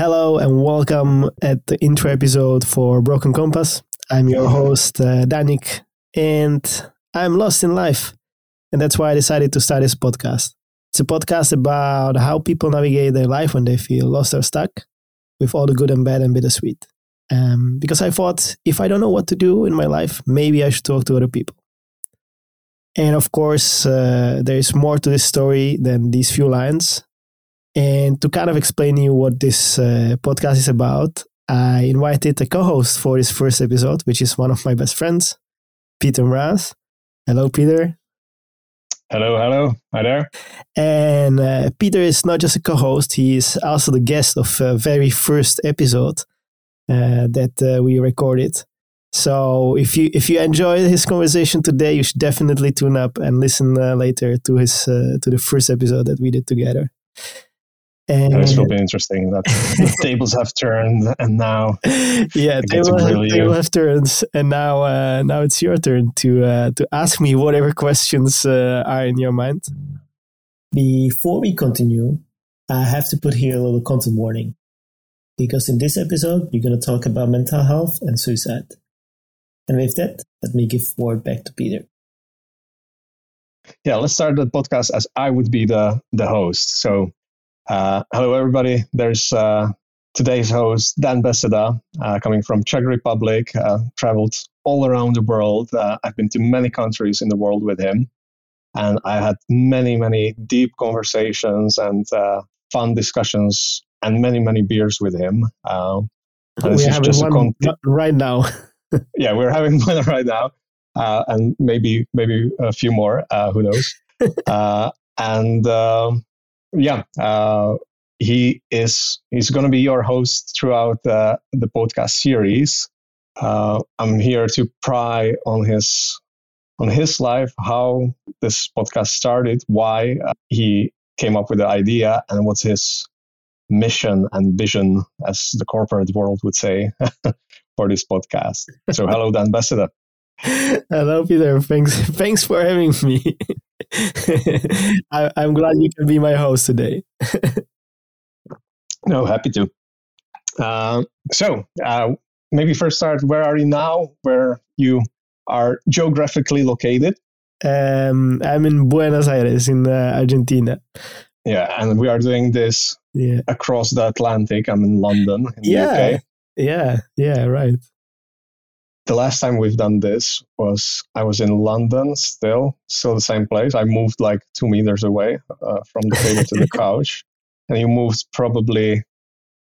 Hello and welcome at the intro episode for Broken Compass. I'm your host, Danik, and I'm lost in life. And that's why I decided to start this podcast. It's a podcast about how people navigate their life when they feel lost or stuck, with all the good and bad and bittersweet. Because I thought, if I don't know what to do in my life, maybe I should talk to other people. And of course, there is more to this story than these few lines. And to kind of explain to you what this podcast is about, I invited a co-host for this first episode, which is one of my best friends, Peter Mráz. Hello, Peter. Hello. Hi there. And Peter is not just a co-host, he is also the guest of the very first episode that we recorded. So if you enjoyed his conversation today, you should definitely tune up and listen later to the first episode that we did together. This will be interesting. That the tables have turned, and now now it's your turn to ask me whatever questions are in your mind. Before we continue, I have to put here a little content warning, because in this episode we're going to talk about mental health and suicide. And with that, let me give word back to Peter. Yeah, let's start the podcast as I would be the host. So. Hello, everybody. There's today's host, Dan Beseda, coming from Czech Republic, traveled all around the world. I've been to many countries in the world with him, and I had many, many deep conversations and fun discussions and many, many beers with him. We're having one right now. Yeah, we're having one right now, and maybe a few more, who knows. He's going to be your host throughout the podcast series. I'm here to pry on his life, how this podcast started, why he came up with the idea, and what's his mission and vision, as the corporate world would say, for this podcast. So hello, Dan Beseda. Hello, Peter. Thanks for having me. I'm glad you can be my host today. No, happy to. So maybe first start, where are you now? Where you are geographically located? I'm in Buenos Aires in Argentina. Yeah, and we are doing this across the Atlantic. I'm in London in the UK. Yeah, right. The last time we've done this was I was in London, still the same place. I moved like 2 meters away from the table to the couch, and you moved probably a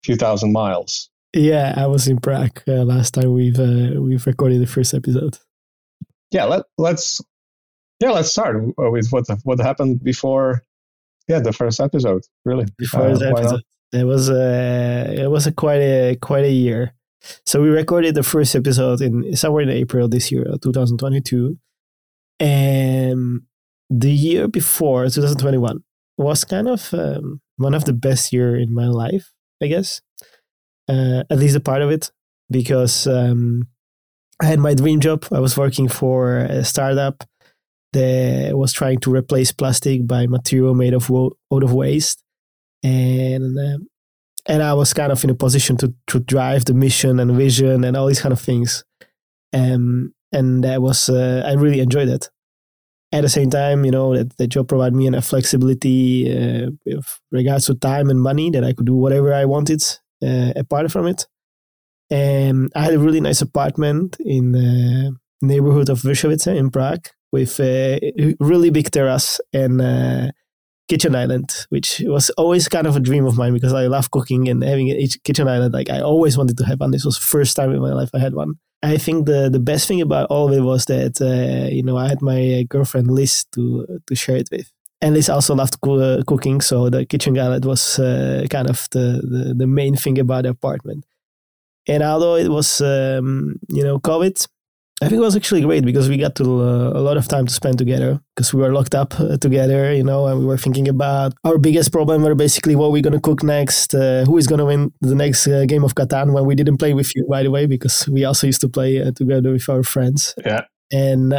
few thousand miles. Yeah, I was in Prague last time we've recorded the first episode. Yeah, let's start with what happened before. Yeah, the first episode really. Before the episode, it was quite a year. So we recorded the first episode somewhere in April this year, 2022. And the year before, 2021, was kind of one of the best year in my life, I guess. At least a part of it, because I had my dream job. I was working for a startup that was trying to replace plastic by material made out of waste. And I was kind of in a position to drive the mission and vision and all these kind of things. And that was, I really enjoyed it. At the same time, that the job provided me a flexibility with regards to time and money, that I could do whatever I wanted apart from it. And I had a really nice apartment in the neighborhood of Vršovice in Prague with a really big terrace and kitchen island, which was always kind of a dream of mine, because I love cooking, and having a kitchen island, like, I always wanted to have one. This was the first time in my life I had one. I think the best thing about all of it was that I had my girlfriend Liz to share it with, and Liz also loved cooking, so the kitchen island was kind of the main thing about the apartment. And although it was COVID, I think it was actually great, because we got to a lot of time to spend together, because we were locked up together, and we were thinking about our biggest problem were basically what we're going to cook next, who is going to win the next game of Catan, when we didn't play with you, by the way, because we also used to play together with our friends. Yeah. And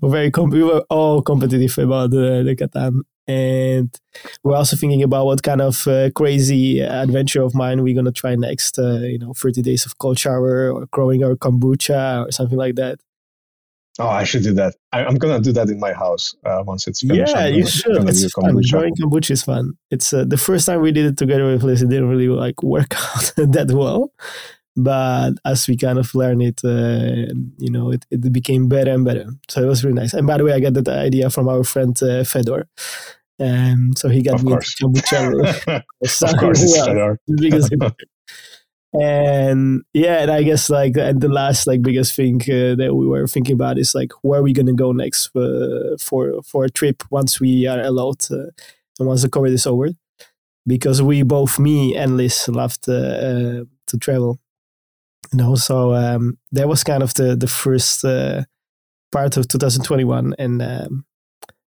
we were all competitive about the Catan. And we're also thinking about what kind of crazy adventure of mine we're going to try next, 30 days of cold shower or growing our kombucha or something like that. Oh, I should do that. I'm going to do that in my house once it's finished. Yeah, you should. It's fun. Growing kombucha is fun. It's the first time we did it together with Liz, it didn't really work out that well. But as we kind of learned it, it became better and better. So it was really nice. And by the way, I got that idea from our friend Fedor. So he got me Chambuchero. Of course, it's Fedor. And I guess the last biggest thing that we were thinking about is where are we gonna go next for a trip once we are allowed and once the COVID is over, because me and Liz loved to travel, So that was kind of the first part of 2021, and it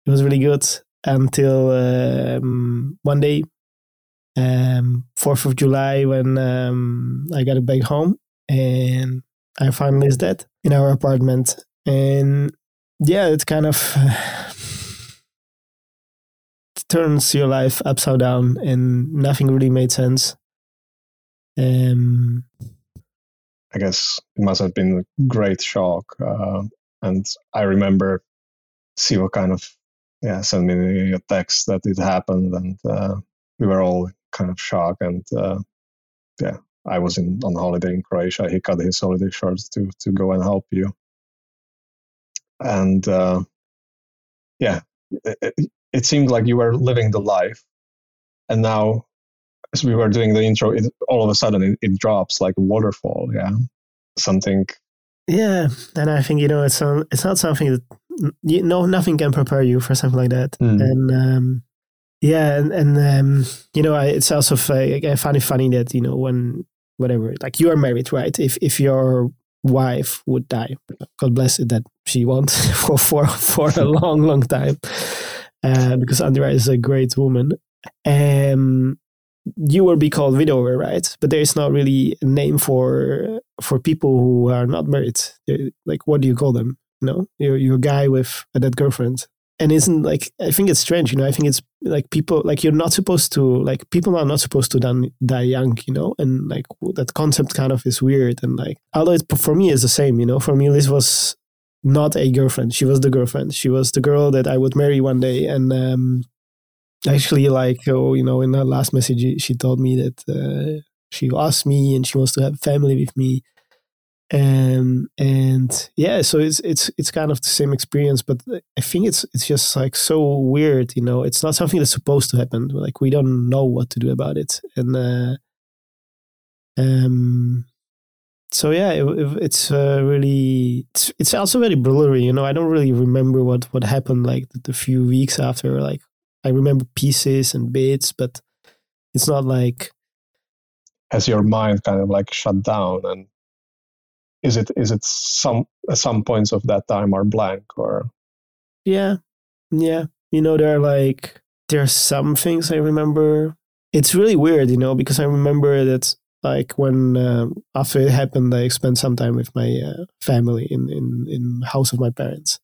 was really good until one day. 4th of July when I got back home and I found Liz dead in our apartment. And it kind of turns your life upside down and nothing really made sense. I guess it must have been a great shock. And I remember Sivo kind of sent me a text that it happened, and we were all kind of shocked, and I was on holiday in Croatia. He cut his holiday short to go and help you, and it seemed like you were living the life, and now as we were doing the intro, all of a sudden it drops like a waterfall, something. Yeah, and I think it's not something that nothing can prepare you for something like that, and. It's also I find it funny that you are married, right? If your wife would die, God bless it that she won't for a long time, because Andrea is a great woman. You will be called widower, right? But there is not really a name for people who are not married. What do you call them? You're a guy with a dead girlfriend. And isn't I think it's strange, I think it's people you're not supposed to people are not supposed to die young, and that concept kind of is weird, and although it for me is the same, for me Liz was not a girlfriend, she was the girlfriend, she was the girl that I would marry one day, and actually in her last message she told me that she asked me and she wants to have family with me. So it's kind of the same experience, but I think it's just so weird, It's not something that's supposed to happen. We don't know what to do about it, and it's also very blurry, I don't really remember what happened the few weeks after. I remember pieces and bits, but it's not has your mind kind of shut down and. Is it some points of that time are blank or? Yeah. There are there's some things I remember. It's really weird, because I remember that when after it happened, I spent some time with my family in house of my parents,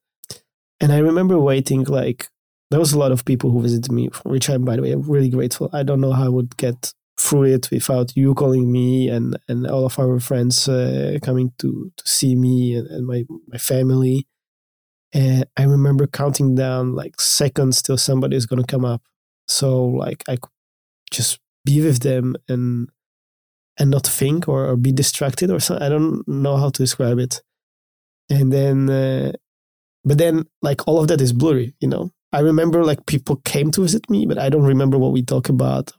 and I remember waiting there was a lot of people who visited me, which I'm by the way really grateful. I don't know how I would get through it without you calling me and all of our friends coming to see me and my family. And I remember counting down seconds till somebody is going to come up. So I could just be with them and not think or be distracted or something. I don't know how to describe it. And then, all of that is blurry, I remember people came to visit me, but I don't remember what we talk about.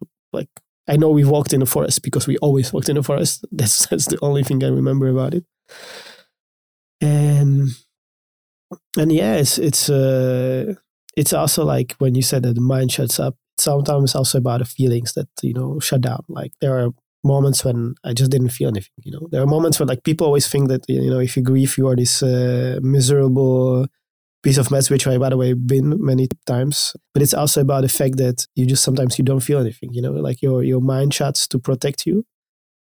I know we walked in the forest because we always walked in the forest. That's the only thing I remember about it. And it's also when you said that the mind shuts up, sometimes it's also about the feelings that, shut down. There are moments when I just didn't feel anything, There are moments when people always think that, if you grieve, you are this miserable piece of mess, which I, by the way, been many times. But it's also about the fact that you just sometimes you don't feel anything, your mind shuts to protect you,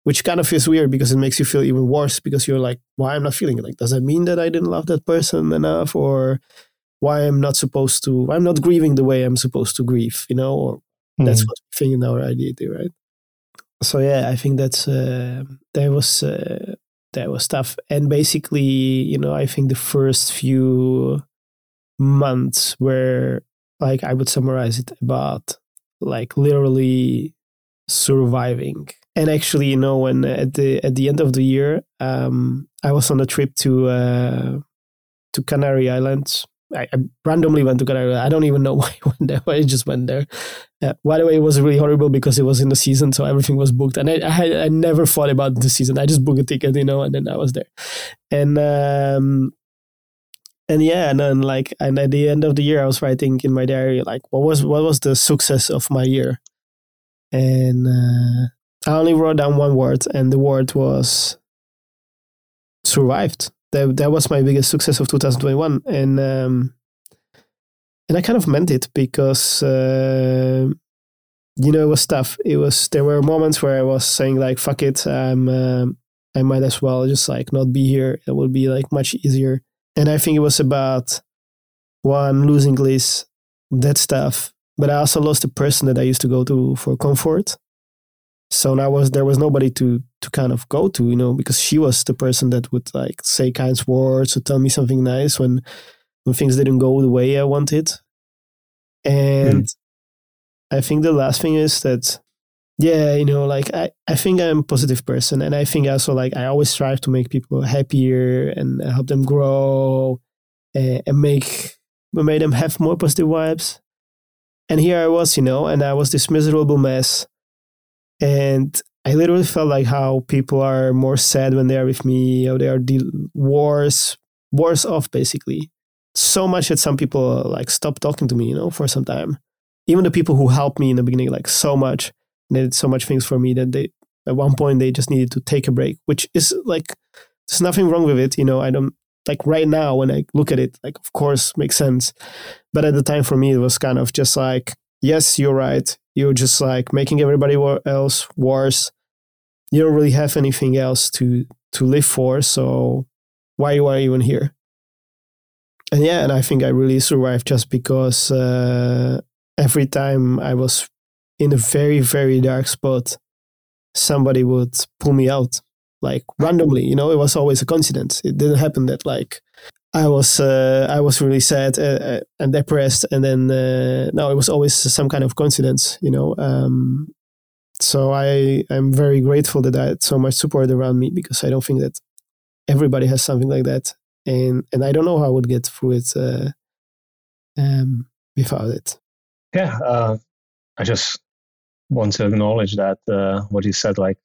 which kind of feels weird because it makes you feel even worse because you're why I'm not feeling it? Does that mean that I didn't love that person enough? Or why I'm not supposed to, I'm not grieving the way I'm supposed to grieve, you know, or that's what we think in our identity, right? So yeah, I think that's, that was tough. And basically, you know, I think the first few months were like, I would summarize it about like literally surviving. And actually, you know, when at the end of the year, I was on a trip to Canary Islands. I randomly went to Canary Islands. I don't even know why I went there. I just went there. By the way, it was really horrible because it was in the season, so everything was booked. And I never thought about the season. I just booked a ticket, you know, and then I was there. And yeah, and then like, and at the end of the year, I was writing in my diary like, what was the success of my year? And I only wrote down one word, and the word was survived. That was my biggest success of 2021, and I kind of meant it because you know, it was tough. There were moments where I was saying like, "Fuck it, I might as well just like not be here. It will be like much easier." And I think it was about one, losing Liz, that stuff, but I also lost the person that I used to go to for comfort. So now there was nobody to kind of go to, you know, because she was the person that would like say kind words or tell me something nice when things didn't go the way I wanted. And I think the last thing is that, yeah, you know, like I think I'm a positive person, and I think also like I always strive to make people happier and help them grow and make them have more positive vibes. And here I was, you know, and I was this miserable mess. And I literally felt like how people are more sad when they are with me, or they are worse off, basically. So much that some people like stopped talking to me, you know, for some time. Even the people who helped me in the beginning, like so much, they did so much things for me that they, at one point, they just needed to take a break, which is like, there's nothing wrong with it. You know, I don't, like right now when I look at it, like, of course, makes sense. But at the time for me, it was kind of just like, yes, you're right. You're just like making everybody else worse. You don't really have anything else to live for. So why are you even here? And yeah, and I think I really survived just because every time I was in a very, very dark spot, somebody would pull me out like randomly. You know, it was always a coincidence. It didn't happen that like I was really sad and depressed, and then no, it was always some kind of coincidence, you know. So I'm very grateful that I had so much support around me, because I don't think that everybody has something like that, and I don't know how I would get through it without it. Yeah, I just want to acknowledge that what you said, like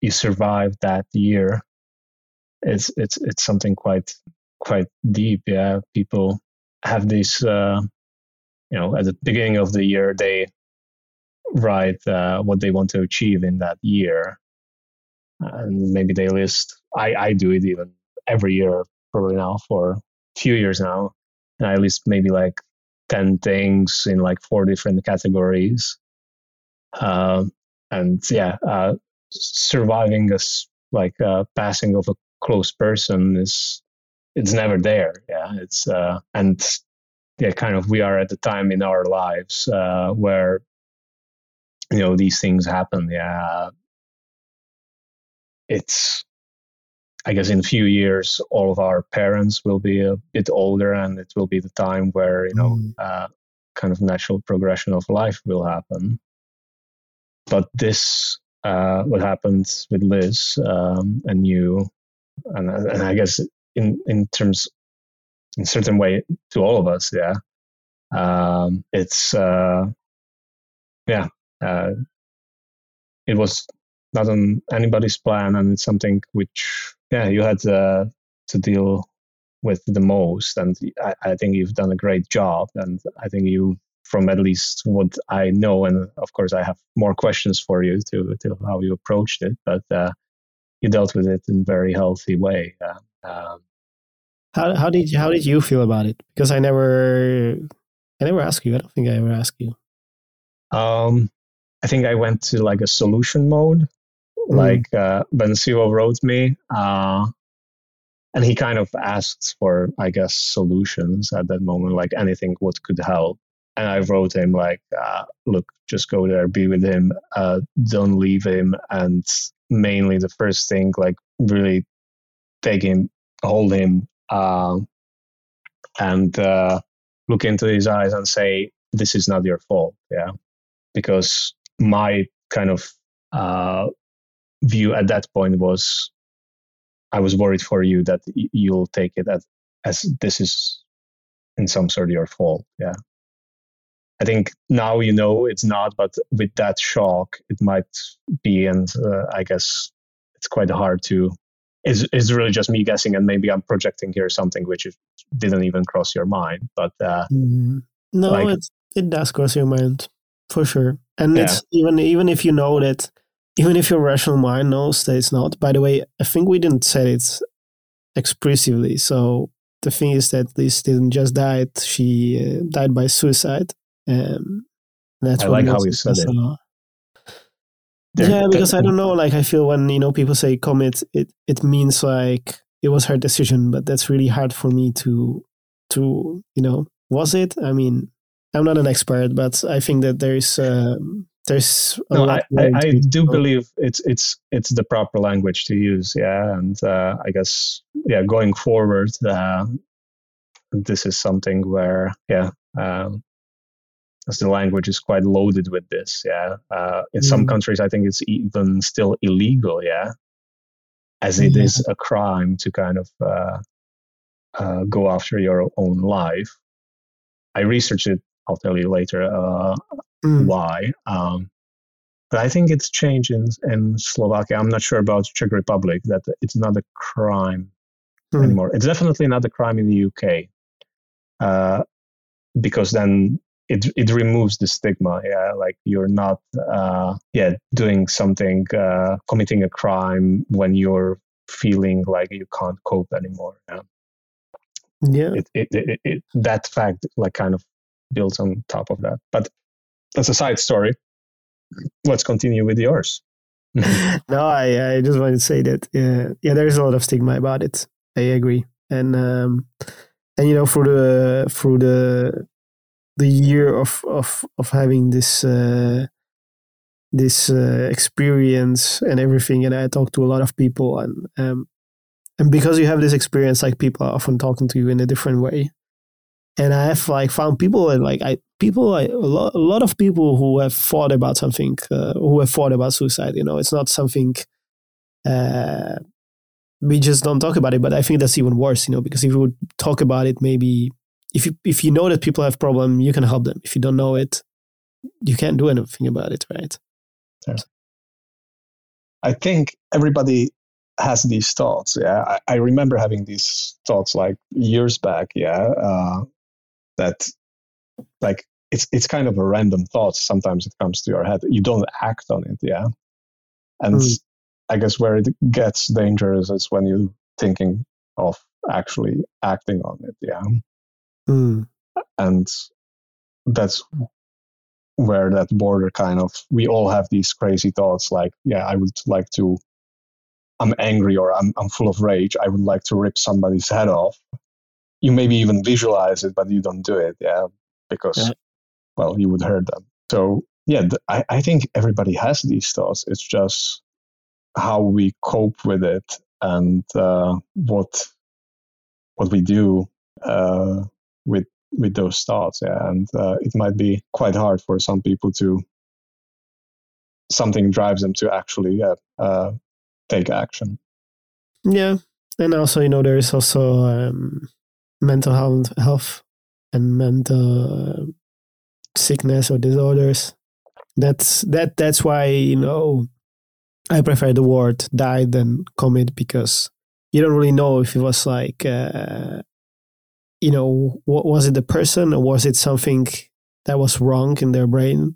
you survived that year. It's something quite deep. Yeah, people have these you know, at the beginning of the year they write what they want to achieve in that year, and maybe they list, I do it even every year probably now for a few years now, and I list maybe like 10 things in like 4 different categories, and yeah, surviving as like passing of a close person is, it's never there. Yeah, it's and yeah, kind of we are at the time in our lives where, you know, these things happen. Yeah, it's, I guess in a few years all of our parents will be a bit older, and it will be the time where, you know, kind of natural progression of life will happen. But this what happens with Liz and you, and I guess in terms, in certain way, to all of us, yeah, it's yeah, it was not on anybody's plan, and it's something which, yeah, you had to deal with the most, and I think you've done a great job, and I think you, from at least what I know, and of course I have more questions for you to how you approached it, but you dealt with it in a very healthy way. How did you feel about it? Because I never asked you. I don't think I ever asked you. I think I went to like a solution mode. Like when Sivo wrote me, And he kind of asked for, I guess, solutions at that moment, like anything what could help. And I wrote him like, look, just go there, be with him, don't leave him. And mainly the first thing, like really take him, hold him, and look into his eyes and say, this is not your fault. Yeah. Because my kind of view at that point was, I was worried for you that you'll take it as this is in some sort your fault. Yeah. I think now, you know, it's not, but with that shock, it might be. And I guess it's quite hard to, it's really just me guessing, and maybe I'm projecting here something which didn't even cross your mind, but. No, like, it does cross your mind for sure. And yeah. It's even if you know that, even if your rational mind knows that it's not. By the way, I think we didn't say it expressively. So the thing is that Liz didn't just die; she died by suicide. That's I like how you said it. Yeah, because I don't know. Like I feel when people say commit, it means like it was her decision, but that's really hard for me to. Was it? I mean, I'm not an expert, but I think that there's. I do believe it's the proper language to use. Yeah, and I guess going forward, this is something where as the language is quite loaded with this. Yeah, in some countries, I think it's even still illegal. Yeah, as it is a crime to kind of go after your own life. I researched it. I'll tell you later why. But I think it's changed in Slovakia. I'm not sure about Czech Republic, that it's not a crime anymore. It's definitely not a crime in the UK because then it removes the stigma. Yeah, like you're not doing something, committing a crime when you're feeling like you can't cope anymore. Yeah. Yeah, it that fact like kind of builds on top of that. But that's a side story. Let's continue with yours. No, I just want to say that there's a lot of stigma about it. I agree, and through the year of having this experience and everything, and I talked to a lot of people and. And because you have this experience, like people are often talking to you in a different way. And I have like found people and a lot of people who have thought about something, who have thought about suicide. It's not something we just don't talk about it. But I think that's even worse, because if you would talk about it, maybe if you know that people have problem, you can help them. If you don't know it, you can't do anything about it, right? Yeah. I think everybody has these thoughts. Yeah, I remember having these thoughts like years back. Yeah, that like it's kind of a random thought. Sometimes it comes to your head. You don't act on it. Yeah, and I guess where it gets dangerous is when you're thinking of actually acting on it. Yeah, and that's where that border kind of. We all have these crazy thoughts. Like, yeah, I would like to. I'm angry or I'm full of rage. I would like to rip somebody's head off. You maybe even visualize it, but you don't do it, because you would hurt them. So, I think everybody has these thoughts. It's just how we cope with it and what we do with those thoughts. Yeah? And it might be quite hard for some people to. Something drives them to actually. Take action. Yeah, and also there is also mental health and mental sickness or disorders. That's why I prefer the word die than commit, because you don't really know if it was like was it the person or was it something that was wrong in their brain.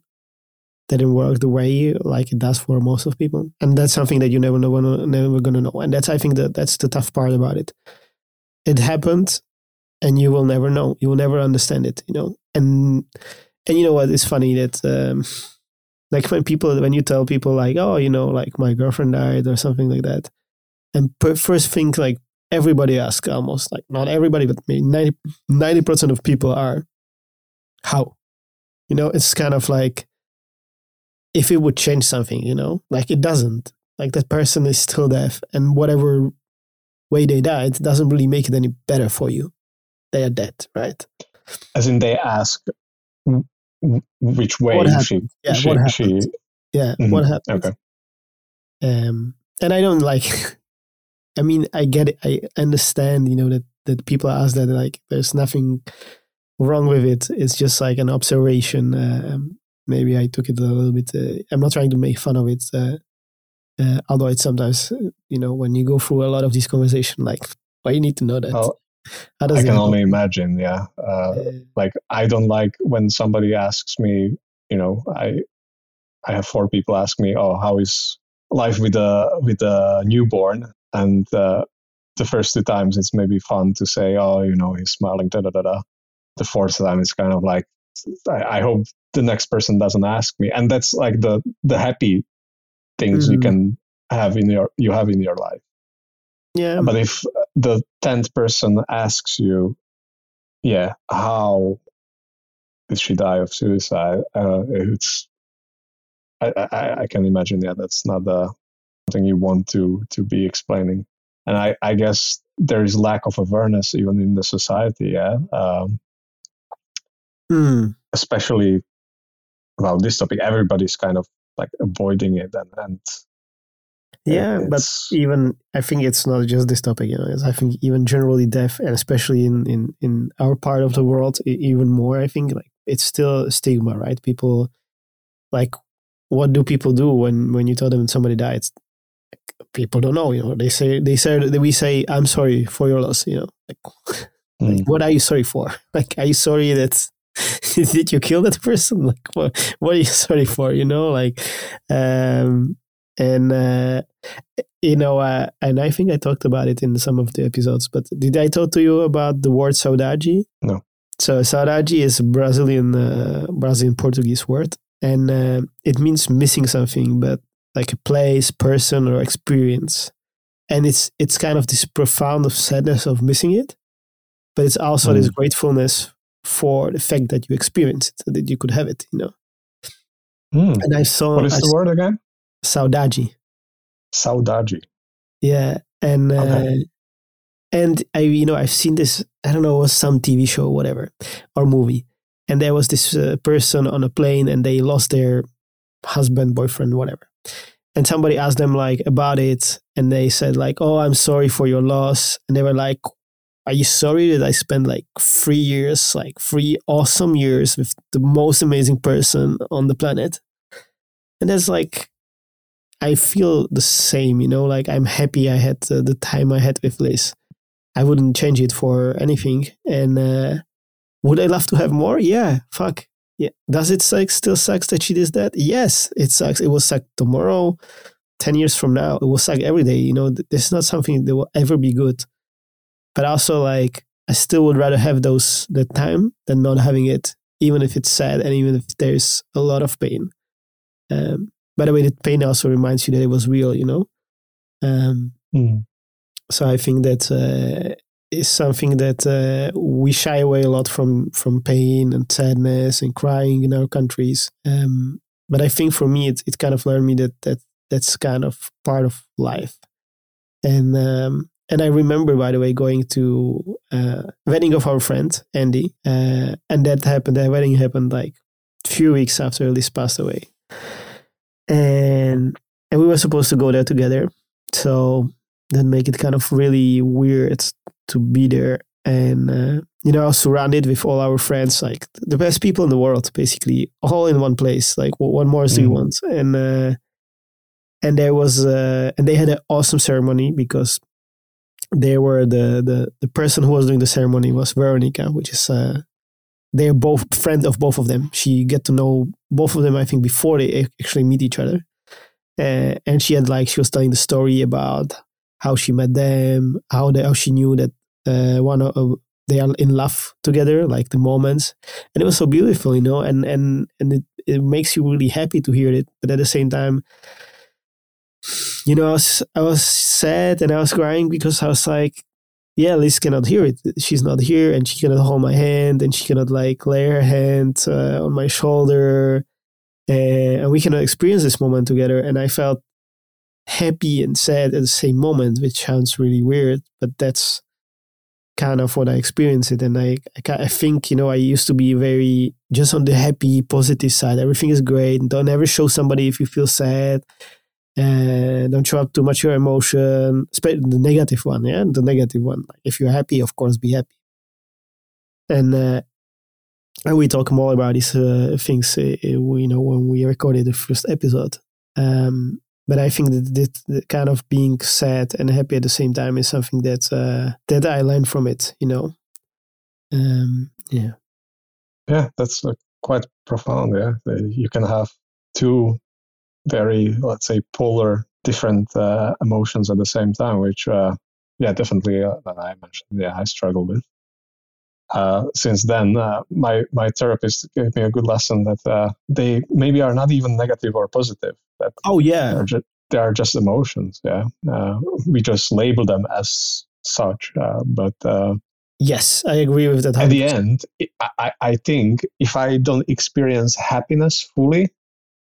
That didn't work the way like it does for most of people, and that's something that you never gonna know. And that's I think that's the tough part about it. It happened, and you will never know. You will never understand it, And you know what? It's funny that like when you tell people like, oh, like my girlfriend died or something like that, and first thing like everybody asks almost, like not everybody, but maybe 90% of people are, how? You know, it's kind of like, if it would change something, you know, like it doesn't. Like that person is still deaf, and whatever way they died doesn't really make it any better for you. They are dead, right? As in, they ask which way what happened. Okay. And I don't like. I mean, I get it. I understand. You know that people ask that. Like, there's nothing wrong with it. It's just like an observation. Maybe I took it a little bit. I'm not trying to make fun of it. Although it's sometimes, you know, when you go through a lot of this conversation, like, why you need to know that? Oh, I can only imagine, yeah. Like, I don't like when somebody asks me, you know, I have four people ask me, oh, how is life with a newborn? And the first two times it's maybe fun to say, oh, you know, he's smiling, da-da-da-da. The fourth time it's kind of like, I hope the next person doesn't ask me. And that's like the happy things you can have in your life. Yeah. But if the 10th person asks you, yeah, how did she die of suicide? It's I can imagine. Yeah, that's not something you want to be explaining. And I guess there is lack of awareness even in the society. Yeah. Especially about this topic, everybody's kind of like avoiding it, and yeah, but even I think it's not just this topic, you know. I think even generally deaf, and especially in our part of the world, even more. I think like it's still a stigma, right? People, like, what do people do when you tell them somebody died? Like, people don't know, you know. We say, "I'm sorry for your loss," you know. Like, like, what are you sorry for? Like, are you sorry that? Did you kill that person? Like, what are you sorry for? You know, like, you know, and I think I talked about it in some of the episodes, but did I talk to you about the word saudade? No. So saudade is a Brazilian Portuguese word, and it means missing something, but like a place, person, or experience. And it's kind of this profound of sadness of missing it, but it's also this gratefulness for the fact that you experienced it, so that you could have it, you know. And I saw... What is the word again? Saudade. Saudade. Yeah. And, okay. And I, you know, I've seen this, I don't know, it was some TV show, whatever, or movie. And there was this person on a plane, and they lost their husband, boyfriend, whatever. And somebody asked them, like, about it. And they said, like, oh, I'm sorry for your loss. And they were like, are you sorry that I spent like 3 years, like 3 awesome years with the most amazing person on the planet? And that's like, I feel the same, you know, like I'm happy I had the time I had with Liz. I wouldn't change it for anything. And would I love to have more? Yeah, fuck. Yeah. Does it still sucks that she did that? Yes, it sucks. It will suck tomorrow, 10 years from now. It will suck every day. You know, there's not something that will ever be good. But also, like, I still would rather have that time than not having it, even if it's sad and even if there's a lot of pain. By the way, that pain also reminds you that it was real, you know? So I think that is something that we shy away a lot from pain and sadness and crying in our countries. But I think for me, it kind of learned me that's kind of part of life. And I remember, by the way, going to wedding of our friend, Andy. And that wedding happened like a few weeks after Liz passed away. And we were supposed to go there together. So that make it kind of really weird to be there. And, you know, I was surrounded with all our friends, like the best people in the world, basically, all in one place. Like, what more do you want? And there was, and they had an awesome ceremony because they were the person who was doing the ceremony was Veronica, which is they're both friend of both of them. She get to know both of them, I think, before they actually meet each other. And she was telling the story about how she met them, how she knew that they are in love together, like the moments. And it was so beautiful, you know. And it makes you really happy to hear it, but at the same time, you know, I was sad and I was crying because I was like, yeah, Liz cannot hear it. She's not here and she cannot hold my hand and she cannot like lay her hand on my shoulder and we cannot experience this moment together. And I felt happy and sad at the same moment, which sounds really weird, but that's kind of what I experienced it. And I think, you know, I used to be very just on the happy, positive side. Everything is great. Don't ever show somebody if you feel sad. Don't show up too much your emotion, the negative one. Yeah, the negative one. If you're happy, of course, be happy. And we talk more about these things, you know, when we recorded the first episode. But I think that the kind of being sad and happy at the same time is something that that I learned from it, you know. Yeah. Yeah, that's quite profound, yeah. You can have two very, let's say, polar different emotions at the same time, which, yeah, definitely, that I mentioned, yeah, I struggle with. Since then, my therapist gave me a good lesson that they maybe are not even negative or positive. That they are just emotions. Yeah, we just label them as such. But yes, I agree with that. 100%. At the end, I think if I don't experience happiness fully,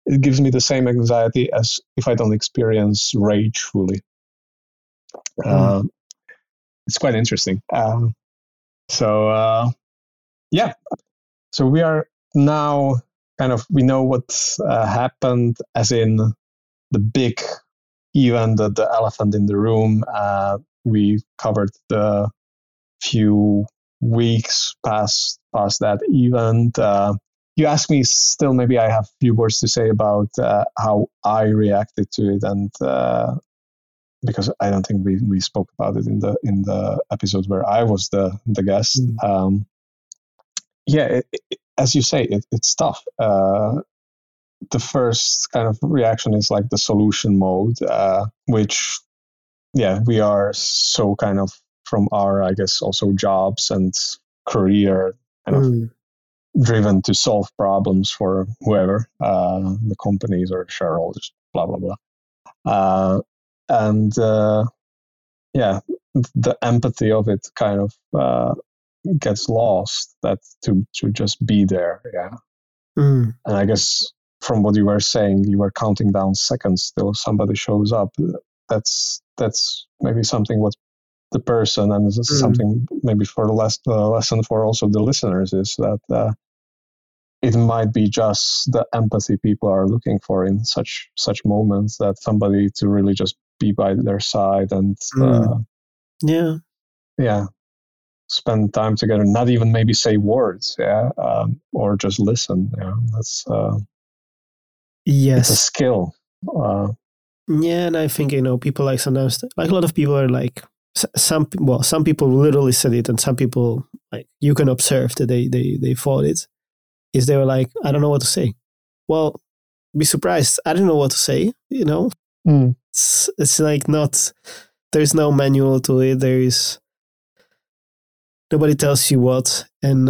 it gives me the same anxiety as if I don't experience rage fully. It's quite interesting. So we are now kind of, we know what happened, as in the big event, the elephant in the room. We covered the few weeks past that event. You asked me still, maybe I have a few words to say about how I reacted to it, and because I don't think we spoke about it in the episode where I was the guest. Mm-hmm. As you say, it's tough. The first kind of reaction is like the solution mode, which, yeah, we are so kind of from our, I guess, also jobs and career kind of driven to solve problems for whoever, the companies or shareholders, blah, blah, blah. And the empathy of it kind of gets lost, that to just be there. Yeah. Mm. And I guess from what you were saying, you were counting down seconds till somebody shows up. That's maybe something what the person, and this is something maybe for the last lesson for also the listeners, is that it might be just the empathy people are looking for in such moments, that somebody to really just be by their side and spend time together, not even maybe say words, or just listen. Yeah, that's yes, it's a skill. And I think, you know, people like sometimes, like a lot of people are like, some people literally said it, and some people, like, you can observe that they thought it. Is they were like, I don't know what to say. Well, be surprised. I don't know what to say, you know? Mm. It's like not, there's no manual to it. There is, nobody tells you what. And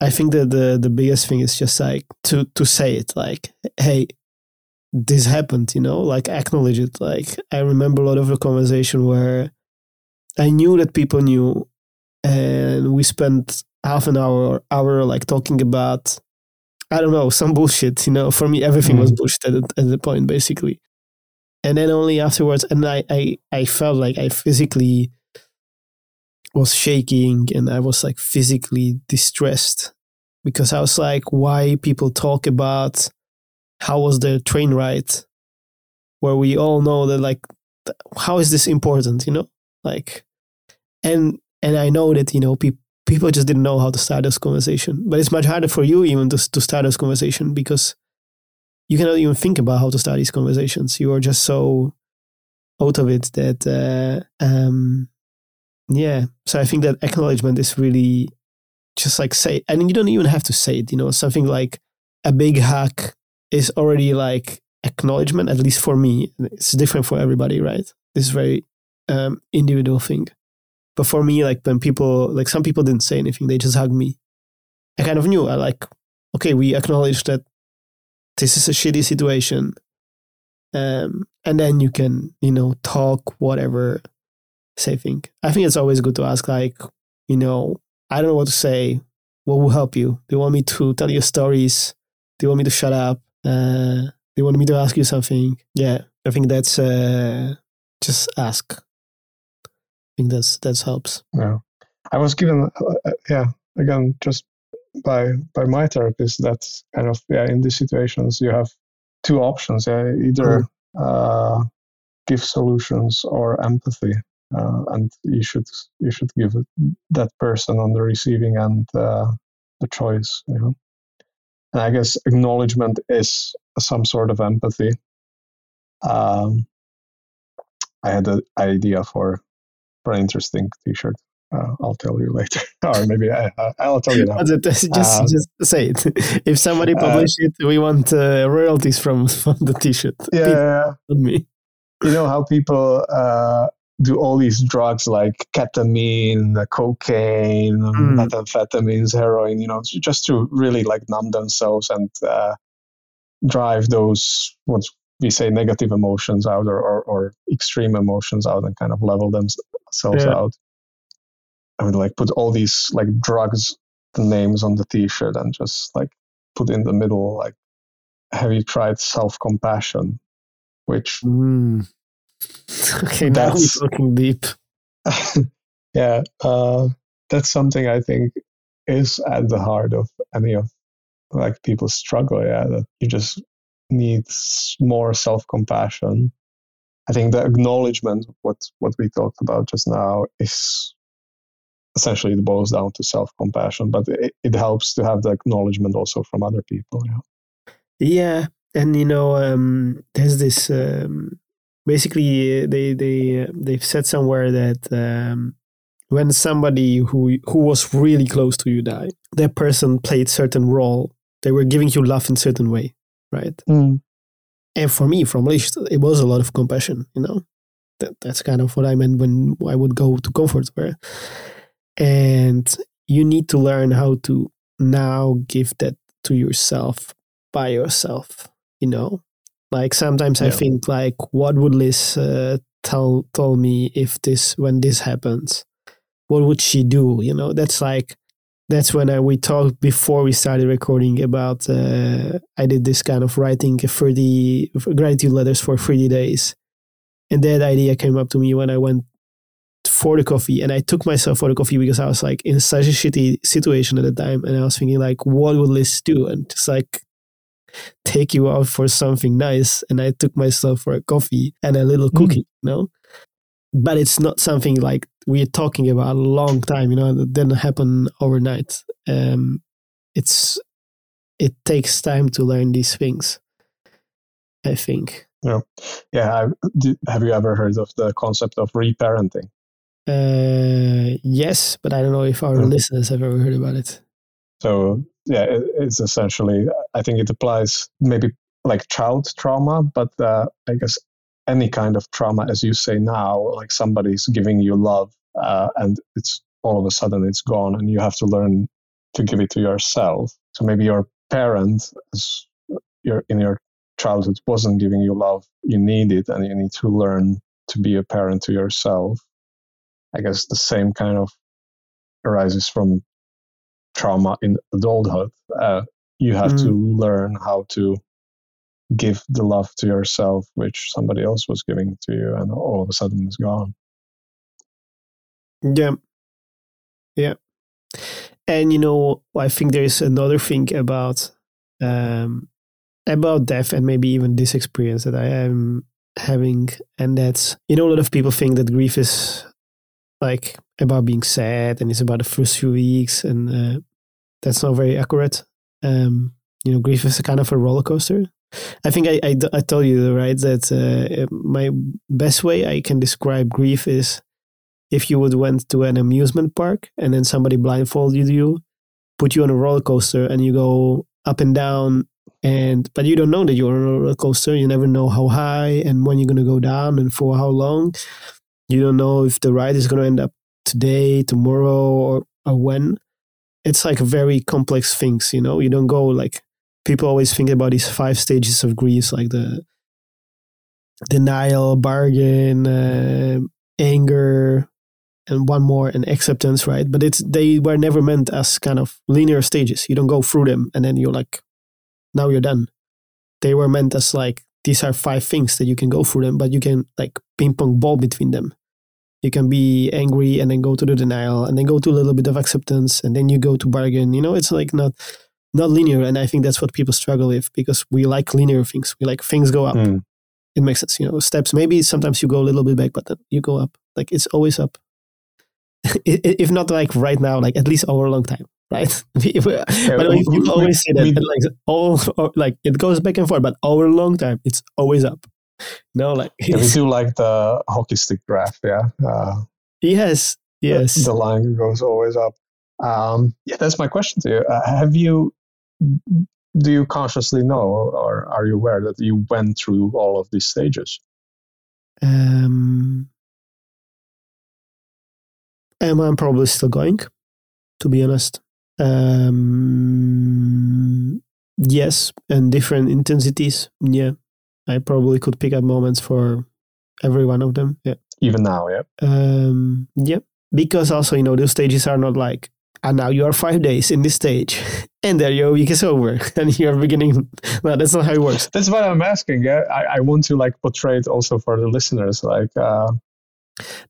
I think that the biggest thing is just like to say it, like, hey, this happened, you know, like acknowledge it. Like, I remember a lot of the conversation where I knew that people knew, and we spent half an hour like talking about, I don't know, some bullshit, you know. For me, everything was bullshit at the point, basically. And then only afterwards, and I felt like I physically was shaking, and I was like physically distressed, because I was like, why people talk about how was the train ride, where we all know that, like, how is this important, you know? Like, and I know that, you know, people just didn't know how to start this conversation. But it's much harder for you even to start this conversation, because you cannot even think about how to start these conversations. You are just so out of it that, So I think that acknowledgement is really just like say, and you don't even have to say it, you know, something like a big hug is already like acknowledgement, at least for me. It's different for everybody, right? This is very individual thing. But for me, like when people, like some people didn't say anything, they just hugged me. I kind of knew, I like, okay, we acknowledge that this is a shitty situation. And then you can, you know, talk, whatever. same thing. I think it's always good to ask, like, you know, I don't know what to say. What will help you? Do you want me to tell you stories? Do you want me to shut up? Do you want me to ask you something? Yeah, I think that's just ask. I think that's helps. Yeah, I was given again just by my therapist that kind of in these situations you have two options, either give solutions or empathy. And you should give that person on the receiving end the choice, you know. And I guess acknowledgement is some sort of empathy. I had an idea for an interesting T-shirt. I'll tell you later, or maybe I'll tell you now. Just say it. If somebody publishes it, we want royalties from the T-shirt. Yeah, me. You know how people do all these drugs like ketamine, cocaine, methamphetamines, heroin, you know, just to really like numb themselves and drive those, what we say, negative emotions out or extreme emotions out and kind of level themselves out. I would like put all these like drugs, the names on the T-shirt and just like put in the middle, like, have you tried self-compassion? Which... Okay, now we're talking deep. That's something I think is at the heart of any of like people's struggle. Yeah, that you just need more self-compassion. I think the acknowledgement, what we talked about just now, is essentially it boils down to self-compassion, but it helps to have the acknowledgement also from other people. Yeah, and you know, there's this. Basically, they've said somewhere that when somebody who was really close to you died, that person played certain role. They were giving you love in certain way, right? And for me, from Liz, it was a lot of compassion. You know, that's kind of what I meant when I would go to comfort her. And you need to learn how to now give that to yourself by yourself. You know. Like sometimes I think like, what would Liz tell me when this happens? What would she do? You know, that's when we talked before we started recording about I did this kind of writing 30 gratitude letters for 30 days, and that idea came up to me when I went for the coffee, and I took myself for the coffee because I was like in such a shitty situation at the time, and I was thinking like, what would Liz do? And just like. Take you out for something nice, and I took myself for a coffee and a little cookie, you know. But it's not something like we're talking about a long time, you know. It didn't happen overnight. It takes time to learn these things, I think. Have you ever heard of the concept of reparenting? Yes, but I don't know if our listeners have ever heard about it. So yeah, it's essentially, I think it applies maybe like child trauma, but I guess any kind of trauma, as you say now, like somebody's giving you love and it's all of a sudden it's gone and you have to learn to give it to yourself. So maybe your parent in your childhood wasn't giving you love. You need it and you need to learn to be a parent to yourself. I guess the same kind of arises from trauma in adulthood. You have to learn how to give the love to yourself, which somebody else was giving to you, and all of a sudden it's gone. Yeah. And you know, I think there is another thing about death, and maybe even this experience that I am having, and that's, you know, a lot of people think that grief is like about being sad and it's about the first few weeks, and that's not very accurate. You know, grief is a kind of a roller coaster. I think I told you, right, that my best way I can describe grief is if you would went to an amusement park and then somebody blindfolded you, put you on a roller coaster, and you go up and down, but you don't know that you're on a roller coaster. You never know how high and when you're going to go down and for how long. You don't know if the ride is going to end up today, tomorrow, or when. It's like very complex things, you know. You don't go like, people always think about these 5 stages of grief, like the denial, bargain, anger, and one more, and acceptance, right? But they were never meant as kind of linear stages. You don't go through them and then you're like, now you're done. They were meant as like, these are five things that you can go through them, but you can like ping pong ball between them. You can be angry and then go to the denial and then go to a little bit of acceptance and then you go to bargain. You know, it's like not linear. And I think that's what people struggle with, because we like linear things. We like things go up. Mm. It makes sense, you know, steps. Maybe sometimes you go a little bit back, but then you go up. Like it's always up. If not like right now, like at least over a long time, right? But you always say that, like all, like it goes back and forth, but over a long time, it's always up. No, like we do like the hockey stick graph, yeah. Yes. The line goes always up. That's my question to you. Do you consciously know, or are you aware that you went through all of these stages? I'm probably still going, to be honest. Yes, and different intensities. Yeah, I probably could pick up moments for every one of them. Yeah, even now. Yeah. Because also, you know, those stages are not like, and now you are 5 days in this stage, and there your week is over, and you're beginning. Well, that's not how it works. That's what I'm asking. Yeah, I want to like portray it also for the listeners. Like,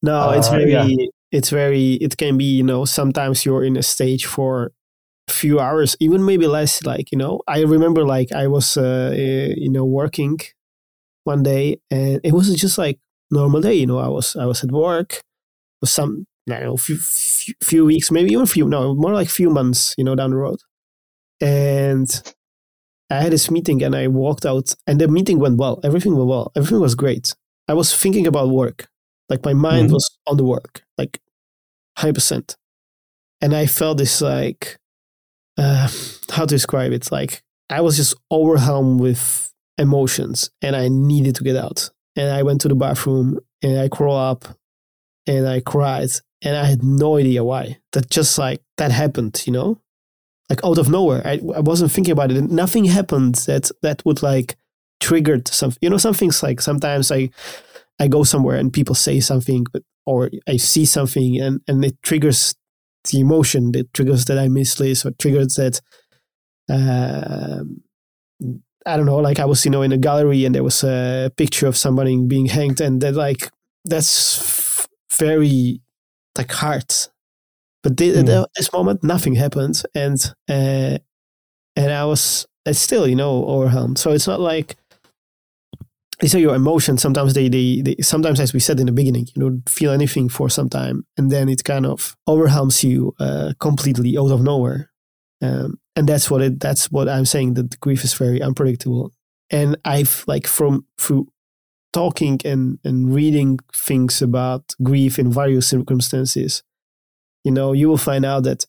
no, it's very. Yeah. It can be, you know, sometimes you're in a stage for a few hours, even maybe less, like, you know, I remember like I was, you know, working one day and it was just like normal day, you know, I was at work for some, I don't know, few weeks, maybe even more like few months, you know, down the road. And I had this meeting and I walked out and the meeting went well. Everything went well. Everything was great. I was thinking about work. Like my mind was on the work, like 100%. And I felt this like, how to describe it? Like I was just overwhelmed with emotions and I needed to get out. And I went to the bathroom and I curled up and I cried and I had no idea why. That just like, that happened, you know? Like out of nowhere. I wasn't thinking about it. Nothing happened that would like triggered something. You know, some things like sometimes I go somewhere and people say something, or I see something and it triggers the emotion. It triggers that I miss Liz, or triggers that, I don't know, like I was, you know, in a gallery and there was a picture of somebody being hanged, and that like, that's very like hard. But at this moment, nothing happened. And I was still, you know, overwhelmed. So it's not like, so your emotions, sometimes they sometimes, as we said in the beginning, you don't feel anything for some time, and then it kind of overwhelms you completely out of nowhere, and that's what I'm saying. That grief is very unpredictable, and I've like through talking and reading things about grief in various circumstances, you know, you will find out that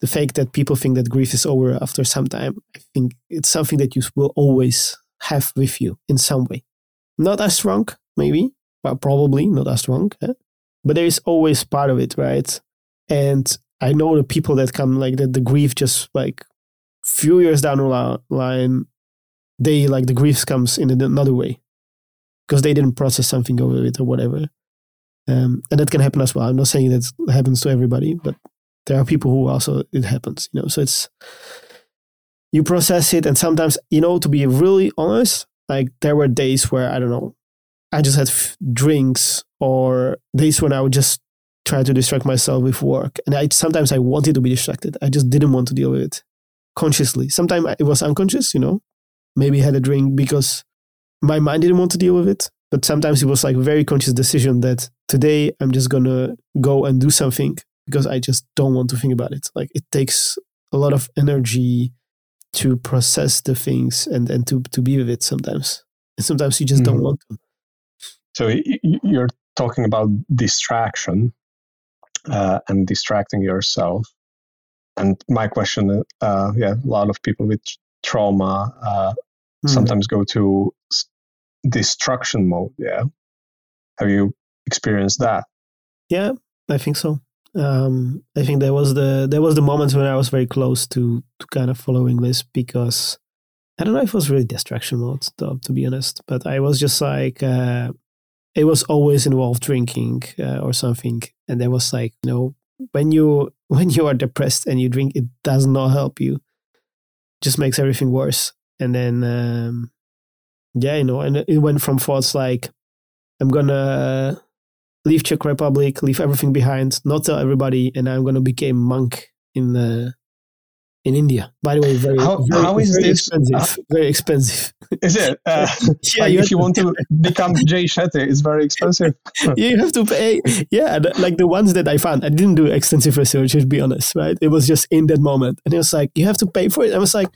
the fact that people think that grief is over after some time, I think it's something that you will always have with you in some way. Not as strong, maybe, but probably not as strong. Eh? But there is always part of it, right? And I know the people that come like that, the grief just like few years down the line, they like the grief comes in another way because they didn't process something over it or whatever. And that can happen as well. I'm not saying that happens to everybody, but there are people who also it happens, you know. So it's, you process it, and sometimes, you know, to be really honest, like there were days where, I don't know, I just had drinks, or days when I would just try to distract myself with work. And sometimes I wanted to be distracted. I just didn't want to deal with it consciously. Sometimes it was unconscious, you know, maybe I had a drink because my mind didn't want to deal with it. But sometimes it was like a very conscious decision that today I'm just going to go and do something because I just don't want to think about it. Like it takes a lot of energy to process the things and to be with it sometimes. And sometimes you just don't want to. So you're talking about distraction and distracting yourself. And my question, a lot of people with trauma sometimes go to destruction mode. Yeah. Have you experienced that? Yeah, I think so. I think there was the moments when I was very close to kind of following this, because I don't know if it was really distraction mode, to be honest, but I was just like, it was always involved drinking or something. And there was like, you know, when you are depressed and you drink, it does not help you. It just makes everything worse. And then, yeah, you know, and it went from thoughts like, I'm going to leave Czech Republic, leave everything behind, not tell everybody, and I'm going to become monk in India. By the way, very expensive. Is it? Yeah, like if you want to become Jay Shetty, it's very expensive. You have to pay. Yeah, like the ones that I found. I didn't do extensive research, to be honest, right? It was just in that moment. And it was like, you have to pay for it. I was like,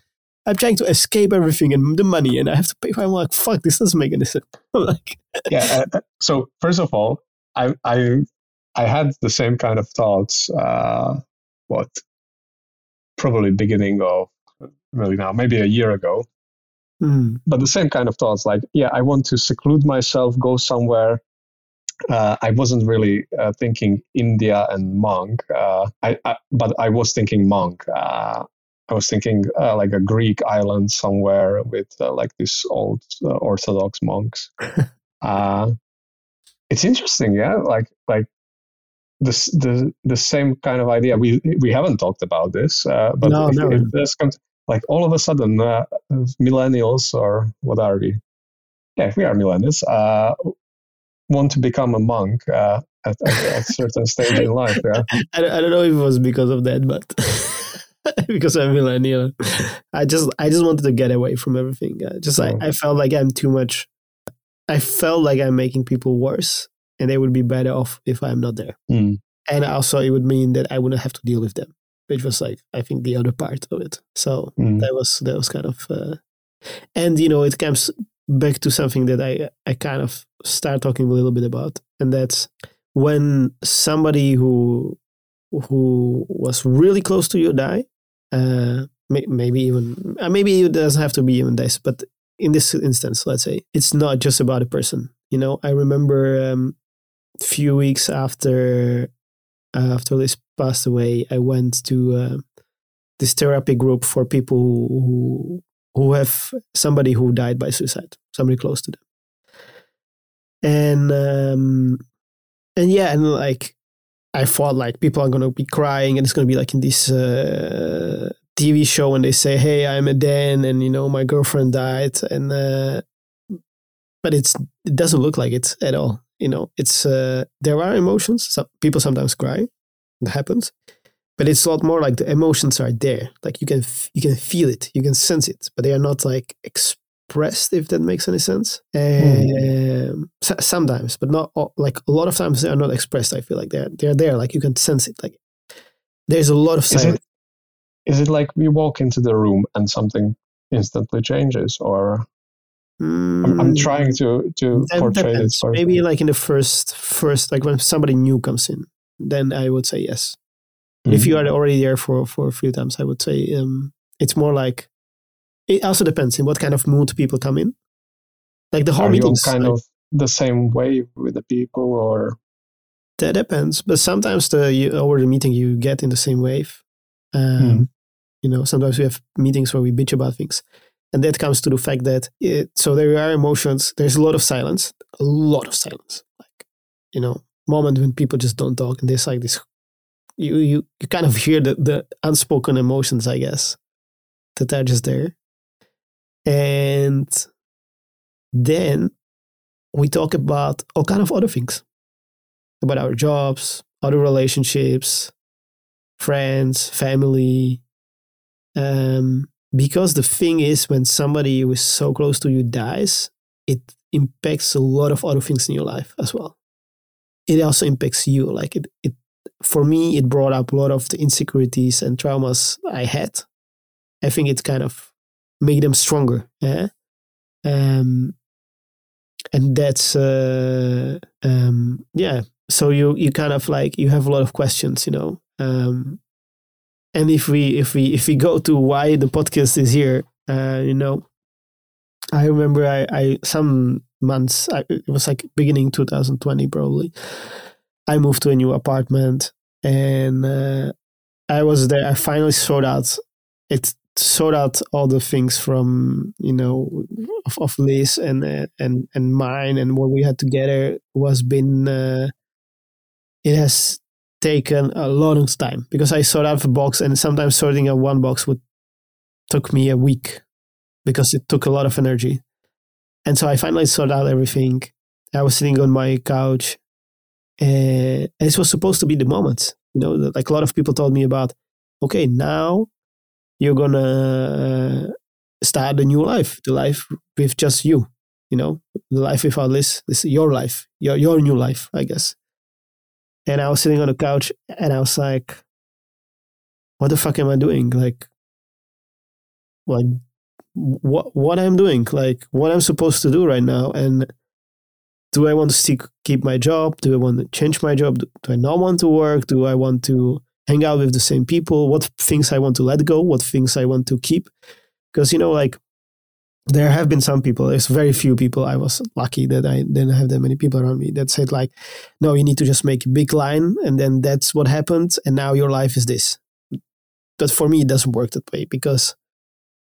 I'm trying to escape everything and the money, and I have to pay for it. I'm like, fuck, this doesn't make any sense. I'm like, yeah. So first of all, I had the same kind of thoughts. Probably beginning of really now, maybe a year ago. Mm. But the same kind of thoughts, like, yeah, I want to seclude myself, go somewhere. I wasn't really thinking India and monk. But I was thinking monk. I was thinking like a Greek island somewhere with like these old Orthodox monks. It's interesting, yeah. Like the same kind of idea. We haven't talked about this, but if this comes, like all of a sudden, millennials, or what are we? Yeah, we are millennials. Want to become a monk at a certain stage in life. Yeah, I don't know if it was because of that, but. Because I'm millennial, I just wanted to get away from everything. I felt like I'm too much. I felt like I'm making people worse, and they would be better off if I'm not there. Mm. And also, it would mean that I wouldn't have to deal with them, which was like, I think, the other part of it. So that was kind of, and you know, it comes back to something that I kind of start talking a little bit about, and that's when somebody who was really close to you die. Maybe it doesn't have to be even this, but in this instance, let's say, it's not just about a person. You know, I remember a few weeks after Liz passed away, I went to this therapy group for people who have somebody who died by suicide, somebody close to them. And yeah, and like, I thought like people are going to be crying and it's going to be like in this TV show when they say, hey, I'm a Dan and, you know, my girlfriend died. And, but it doesn't look like it at all. You know, it's, there are emotions. So people sometimes cry. It happens. But it's a lot more like the emotions are there. Like you can feel it. You can sense it. But they are not like expressed, if that makes any sense. Sometimes, but not all, like a lot of times they are not expressed. I feel like they're there, like you can sense it. Like there's a lot of silence. Is it like we walk into the room and something instantly changes, or I'm trying to portray it? Maybe like in the first, like when somebody new comes in, then I would say yes. Mm-hmm. If you are already there for a few times, I would say it's more like. It also depends in what kind of mood people come in. Like the whole meeting kind of the same way with the people, or that depends. But sometimes over the meeting you get in the same wave. You know, sometimes we have meetings where we bitch about things, and that comes to the fact that so there are emotions. There's a lot of silence. Like, you know, moment when people just don't talk, and there's like this. You kind of hear the unspoken emotions, I guess, that are just there. And then we talk about all kind of other things, about our jobs, other relationships, friends, family. Because the thing is, when somebody who is so close to you dies, it impacts a lot of other things in your life as well. It also impacts you. Like it for me, it brought up a lot of the insecurities and traumas I had. I think it kind of make them stronger, yeah? And that's yeah. So you kind of like you have a lot of questions, you know. And if we go to why the podcast is here, you know, I remember I some months it was like beginning 2020 probably. I moved to a new apartment and I was there. I finally sorted out. It sort out all the things from, you know, of Liz and mine and what we had together was been, it has taken a long time because I sort out a box, and sometimes sorting out one box would took me a week because it took a lot of energy. And so I finally sorted out everything. I was sitting on my couch, and this was supposed to be the moment, you know, that, like a lot of people told me about, okay, now you're going to start a new life, the life with just you know, the life without Liz, this is your life, your new life, I guess. And I was sitting on the couch and I was like, what the fuck am I doing? Like what I'm doing, like what I'm supposed to do right now. And do I want to keep my job? Do I want to change my job? Do I not want to work? Do I want to hang out with the same people? What things I want to let go? What things I want to keep? Because, you know, like there have been some people, there's very few people. I was lucky that I didn't have that many people around me that said like, no, you need to just make a big line and then that's what happens. And now your life is this. But for me, it doesn't work that way because,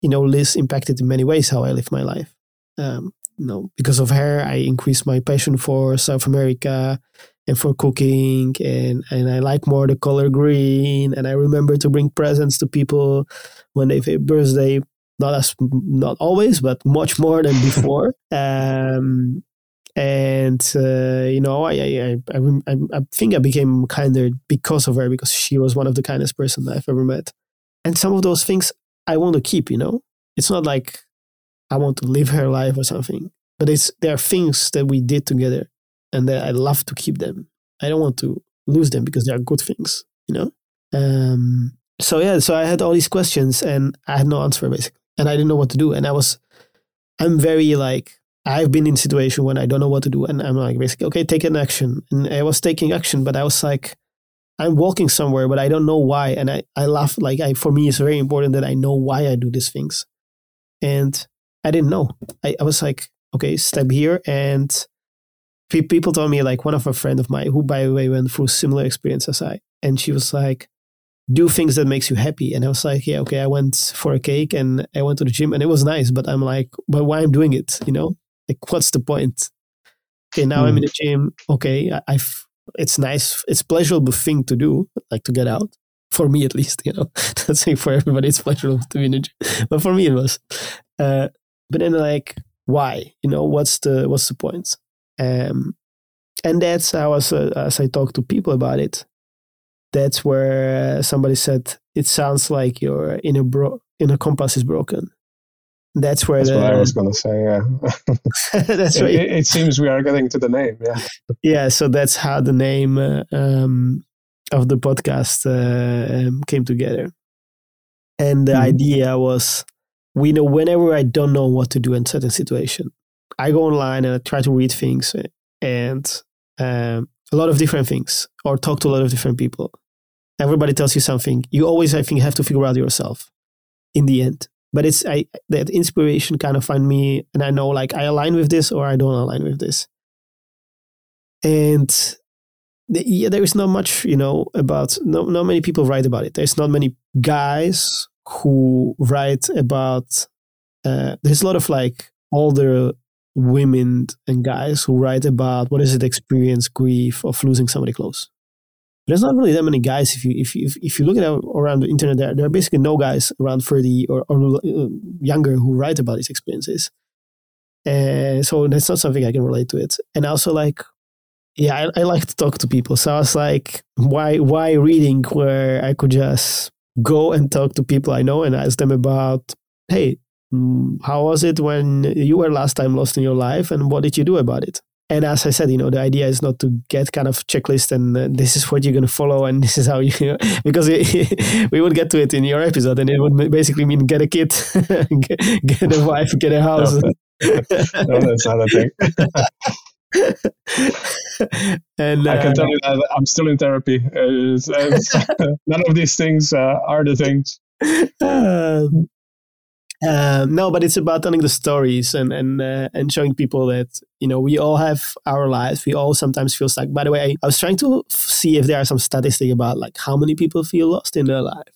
you know, Liz impacted in many ways how I live my life. You know, because of her, I increased my passion for South America and for cooking, and I like more the color green. And I remember to bring presents to people when they have a birthday, not always, but much more than before. You know, I think I became kinder because of her, because she was one of the kindest person I've ever met. And some of those things I want to keep, you know. It's not like I want to live her life or something, but there are things that we did together and that I love to keep them. I don't want to lose them because they are good things, you know? So I had all these questions and I had no answer basically. And I didn't know what to do. And I'm very like, I've been in a situation when I don't know what to do. And I'm like, basically, okay, take an action. And I was taking action, but I was like, I'm walking somewhere, but I don't know why. And I laugh, like for me, it's very important that I know why I do these things. And I didn't know. I was like, okay, step here. And people told me, like one of a friend of mine, who by the way went through similar experience as I, and she was like, do things that makes you happy. And I was like, yeah, okay, I went for a cake and I went to the gym and it was nice, but I'm like, but why I'm doing it, you know? Like, what's the point? Okay, now I'm in the gym. Okay, it's nice. It's a pleasurable thing to do, like to get out. For me, at least, you know, that's like for everybody, it's pleasurable to be in the gym. But for me, it was. But then like, why, you know, what's the point? And that's how, as I talk to people about it, that's where somebody said, it sounds like your inner compass is broken. That's what I was going to say, yeah. That's right. It seems we are getting to the name, yeah. Yeah, so that's how the name of the podcast came together. And the idea was, we know whenever I don't know what to do in certain situation, I go online and I try to read things and a lot of different things, or talk to a lot of different people. Everybody tells you something. You always, I think, have to figure out yourself in the end. But it's that inspiration kind of find me, and I know like I align with this or I don't align with this. And there is not much, you know, about not many people write about it. There's not many guys who write about there's a lot of like older women and guys who write about what is it, experience grief of losing somebody close. There's not really that many guys. If you look at around the internet, there are basically no guys around 30 or younger who write about these experiences. And so that's not something I can relate to it. And also like, yeah, I like to talk to people. So I was like, why reading where I could just go and talk to people I know and ask them about, hey, how was it when you were last time lost in your life and what did you do about it? And as I said, you know, the idea is not to get kind of checklist and this is what you're going to follow and this is how you, you know, because we would get to it in your episode and it would basically mean get a kid, get a wife, get a house. No, that's not a thing. And I can tell you that I'm still in therapy. None of these things are the things. No, but it's about telling the stories and showing people that, you know, we all have our lives. We all sometimes feel stuck. By the way, I was trying to see if there are some statistics about like how many people feel lost in their life.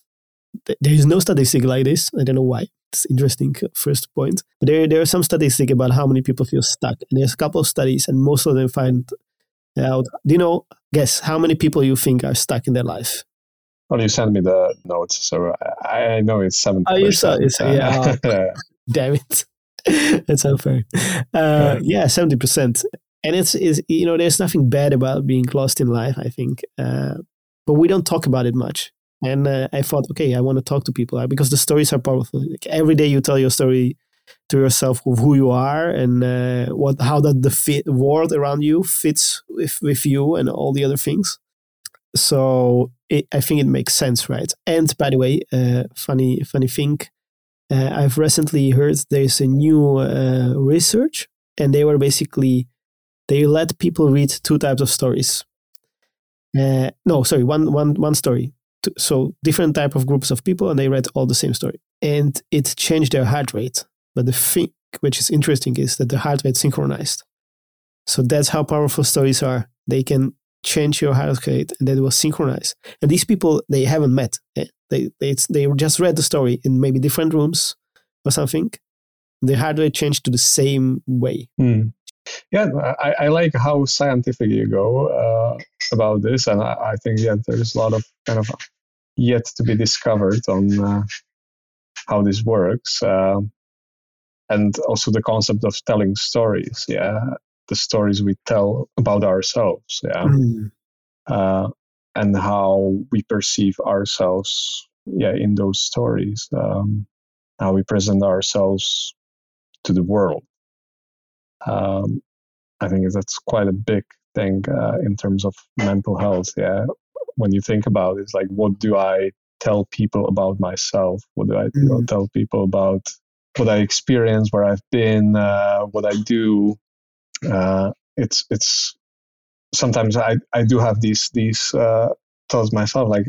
there is no statistic like this. I don't know why. It's interesting first point. But there are some statistics about how many people feel stuck. And there's a couple of studies, and most of them find out, guess how many people you think are stuck in their life? Well, you sent me the notes, so I know it's 7%. Oh, you saw it. Yeah. Oh, damn it. That's unfair. Yeah, 70%. And it's there's nothing bad about being lost in life, I think. But we don't talk about it much. And I thought, okay, I want to talk to people because the stories are powerful. Like every day you tell your story to yourself of who you are and how that the world around you fits with you and all the other things. So I think it makes sense, right? And by the way, funny thing, I've recently heard there's a new research, and they were basically, they let people read two types of stories. One story. So different type of groups of people, and they read all the same story. And it changed their heart rate. But the thing which is interesting is that the heart rate synchronized. So that's how powerful stories are. They can change your heart rate, and that will synchronize. And these people, they haven't met. They just read the story in maybe different rooms or something. The heart rate changed to the same way. Mm. Yeah, I like how scientific you go about this, and I think there's a lot of kind of yet to be discovered on how this works, and also the concept of telling stories. Yeah, the stories we tell about ourselves. Yeah, and how we perceive ourselves. Yeah, in those stories, how we present ourselves to the world. I think that's quite a big thing in terms of mental health. Yeah, when you think about it, it's like, what do I tell people about myself? What do I tell people about what I experience, where I've been, what I do? It's sometimes I do have these thoughts myself. Like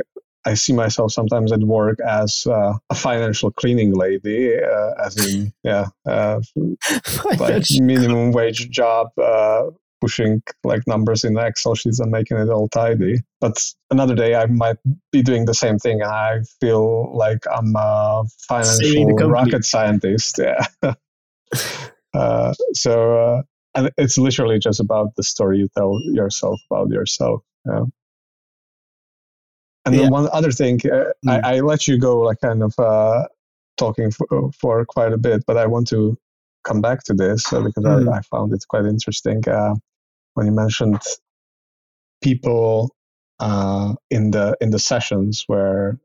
I see myself sometimes at work as a financial cleaning lady, as in like minimum wage job, pushing like numbers in Excel sheets and making it all tidy. But another day I might be doing the same thing, and I feel like I'm a financial rocket scientist. Yeah. So and it's literally just about the story you tell yourself about yourself. Yeah. And then one other thing, I let you go like kind of talking for quite a bit, but I want to come back to this because I found it quite interesting when you mentioned people in the sessions where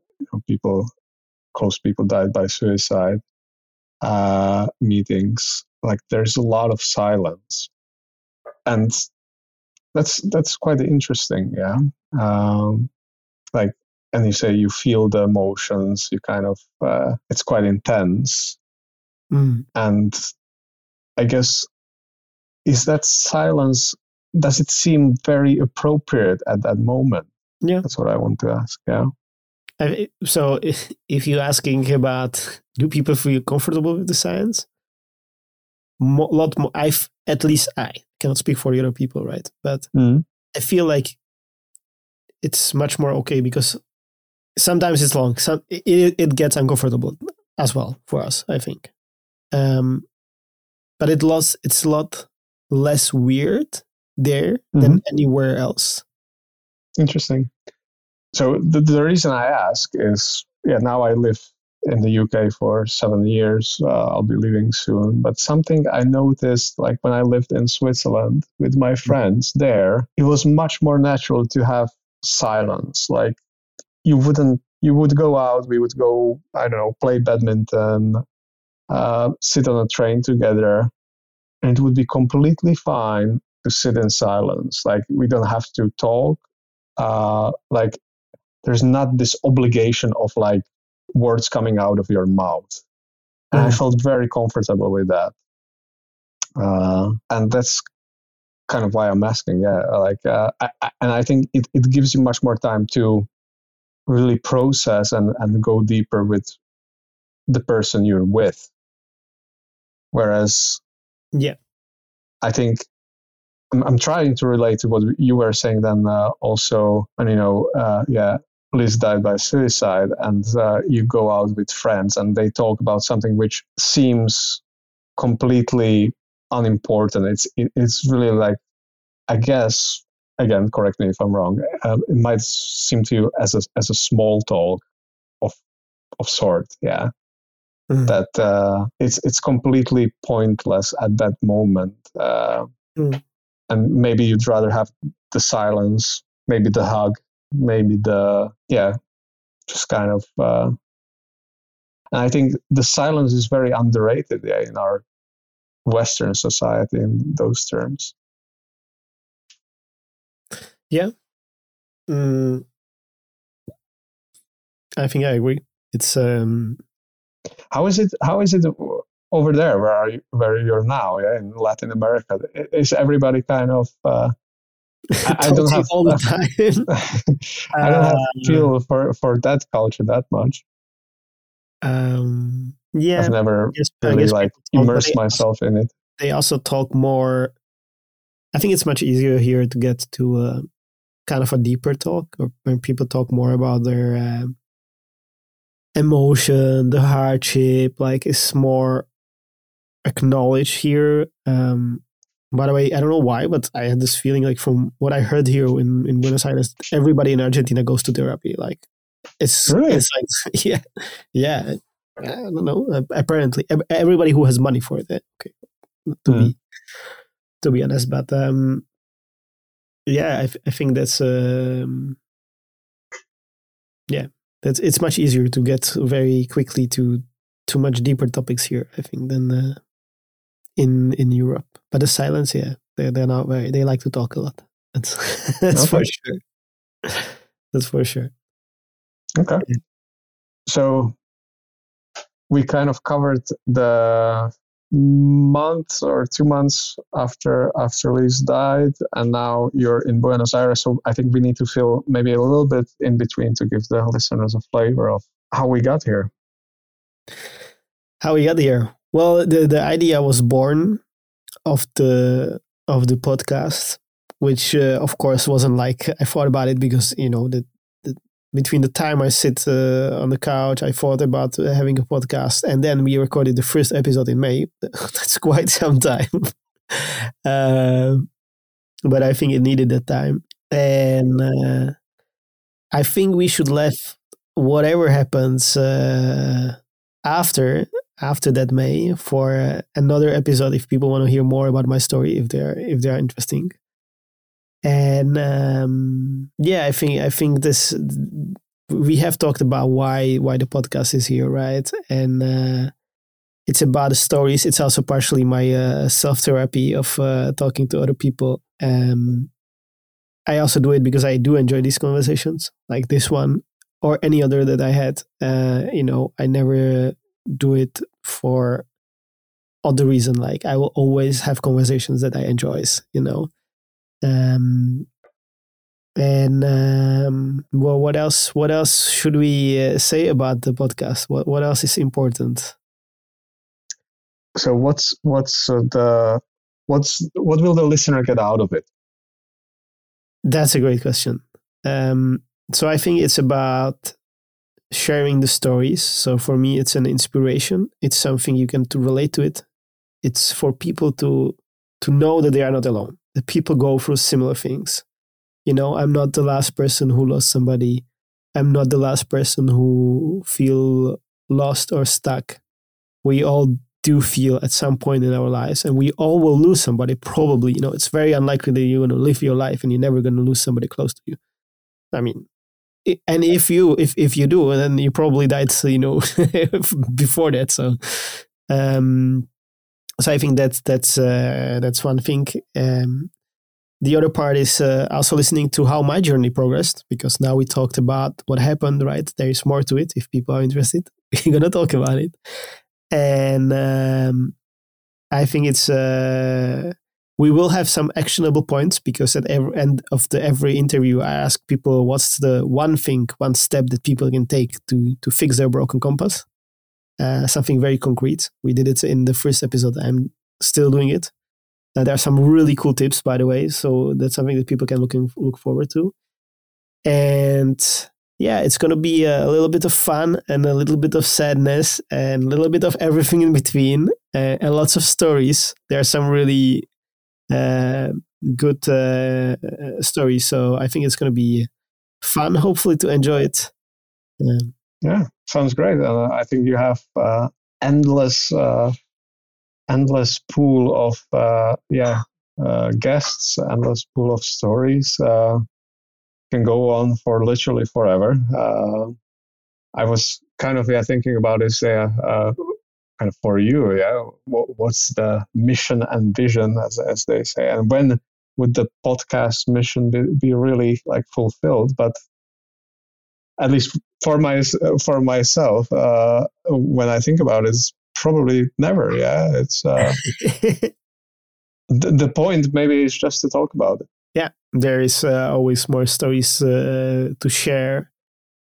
close people died by suicide, meetings. Like there's a lot of silence, and that's quite interesting. Yeah. Like, and you say you feel the emotions, you kind of, it's quite intense. Mm. And I guess, is that silence, does it seem very appropriate at that moment? Yeah. That's what I want to ask. Yeah. So if you're asking about, do people feel comfortable with the silence? At least I cannot speak for other people, right? But I feel like it's much more okay because sometimes it's long. It gets uncomfortable as well for us, I think. But it's a lot less weird there than anywhere else. Interesting. So the reason I ask is, now I live in the UK for 7 years. I'll be leaving soon. But something I noticed, like when I lived in Switzerland with my friends there, it was much more natural to have silence. Like you would go out, we would go, I don't know, play badminton, sit on a train together, and it would be completely fine to sit in silence. Like we don't have to talk. Like there's not this obligation of like words coming out of your mouth. And I felt very comfortable with that. And that's kind of why I'm asking, and I think it gives you much more time to really process and go deeper with the person you're with. Whereas, I think I'm trying to relate to what you were saying. Then also, and Liz died by suicide, and you go out with friends and they talk about something which seems completely unimportant. It's really like, I guess, again, correct me if I'm wrong, it might seem to you as a small talk of sort, yeah. Mm. That it's completely pointless at that moment. And maybe you'd rather have the silence, maybe the hug, maybe just kind of. And I think the silence is very underrated in our Western society in those terms. Yeah. I think I agree. It's How is it over there where you're now, yeah, in Latin America? Is everybody kind of I don't have all the time. I don't have feel for that culture that much. Yeah, I've never really like immersed myself in it. They also talk more. I think it's much easier here to get to a kind of a deeper talk, or when people talk more about their emotion, the hardship. Like, it's more acknowledged here. By the way, I don't know why, but I had this feeling, like, from what I heard here in Buenos Aires, everybody in Argentina goes to therapy. Like, it's like, yeah. I don't know. Apparently, everybody who has money for it. Okay, to be honest, but I think that's it's much easier to get very quickly to much deeper topics here, I think, than in Europe. But the silence, they're not very. They like to talk a lot. That's for sure. That's for sure. Okay. Yeah. So we kind of covered the month or 2 months after Liz died, and now you're in Buenos Aires. So I think we need to fill maybe a little bit in between to give the listeners a flavor of how we got here. Well, the idea was born of the podcast, which of course wasn't like I thought about it, because between the time I sit on the couch, I thought about having a podcast, and then we recorded the first episode in May. That's quite some time. But I think it needed that time. And I think we should let whatever happens after that May for another episode, if people want to hear more about my story, if they are interesting. And I think this, we have talked about why the podcast is here, right? And it's about the stories. It's also partially my self-therapy of talking to other people. I also do it because I do enjoy these conversations, like this one or any other that I had. I never do it for other reason. Like, I will always have conversations that I enjoy, Well, what else should we say about the podcast? What else is important? So what will the listener get out of it? That's a great question. So I think it's about sharing the stories. So for me, it's an inspiration. It's something you can to relate to it. It's for people to know that they are not alone. The people go through similar things. I'm not the last person who lost somebody. I'm not the last person who feel lost or stuck. We all do feel at some point in our lives, and we all will lose somebody probably. It's very unlikely that you're going to live your life and you're never going to lose somebody close to you. I mean, and if you do, then you probably died, before that. So, so I think that's one thing. The other part is also listening to how my journey progressed, because now we talked about what happened, right? There is more to it. If people are interested, we're going to talk about it. And I think it's we will have some actionable points, because at every end of every interview, I ask people what's the one step that people can take to fix their broken compass. Something very concrete. We did it in the first episode. I'm still doing it. There are some really cool tips, by the way. So that's something that people can look forward to. And yeah, it's going to be a little bit of fun and a little bit of sadness and a little bit of everything in between, and lots of stories. There are some really good stories. So I think it's going to be fun, hopefully, to enjoy it. Yeah, sounds great. I think you have endless pool of guests, endless pool of stories. Can go on for literally forever. I was kind of thinking about this kind of for you. Yeah, what's the mission and vision, as they say, and when would the podcast mission be really fulfilled? But at least for myself, when I think about it, it's probably never. Yeah, it's the point. Maybe is just to talk about it. Yeah, there is always more stories to share.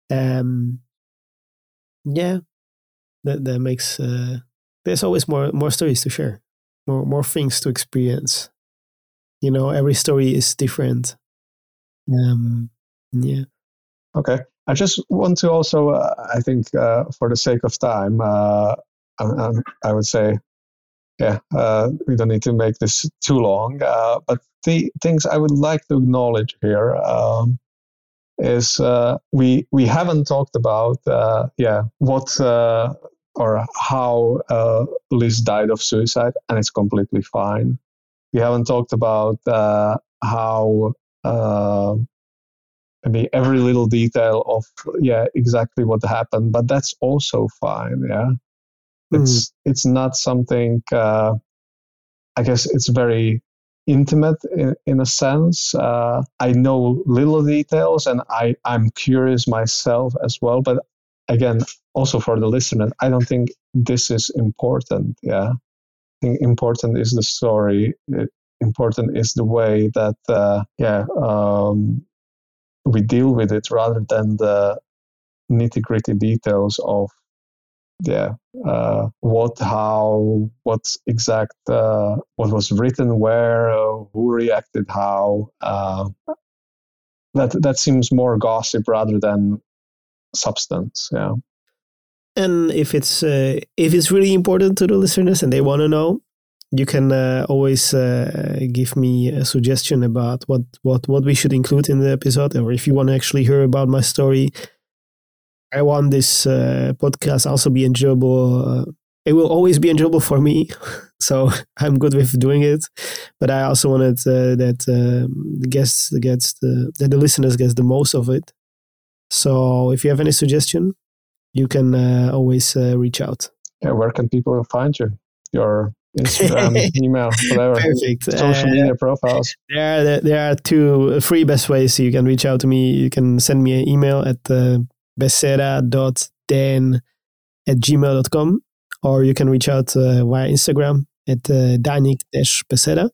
That makes there's always more stories to share, more things to experience. You know, every story is different. Yeah. Okay, I just want to also I think for the sake of time, I would say. Yeah, we don't need to make this too long. But the things I would like to acknowledge here is we haven't talked about what or how Liz died of suicide, and it's completely fine. We haven't talked about how maybe every little detail of exactly what happened, but that's also fine. Yeah. It's not something, I guess it's very intimate in a sense. I know little details and I'm curious myself as well. But again, also for the listener, I don't think this is important. Yeah. I think important is the story. Important is the way that, we deal with it rather than the nitty-gritty details of, what's exact, what was written where, who reacted how. That seems more gossip rather than substance. Yeah. And if it's really important to the listeners and they want to know, you can always give me a suggestion about what we should include in the episode, or if you want to actually hear about my story. I want this podcast also be enjoyable. It will always be enjoyable for me, so I'm good with doing it. But I also wanted that the listeners gets the most of it. So if you have any suggestion, you can always reach out. Yeah, where can people find you? Your Instagram, email, whatever. Perfect. Social media profiles. There are 3 best ways you can reach out to me. You can send me an email at beseda.dan@gmail.com, or you can reach out via Instagram at danik-beseda.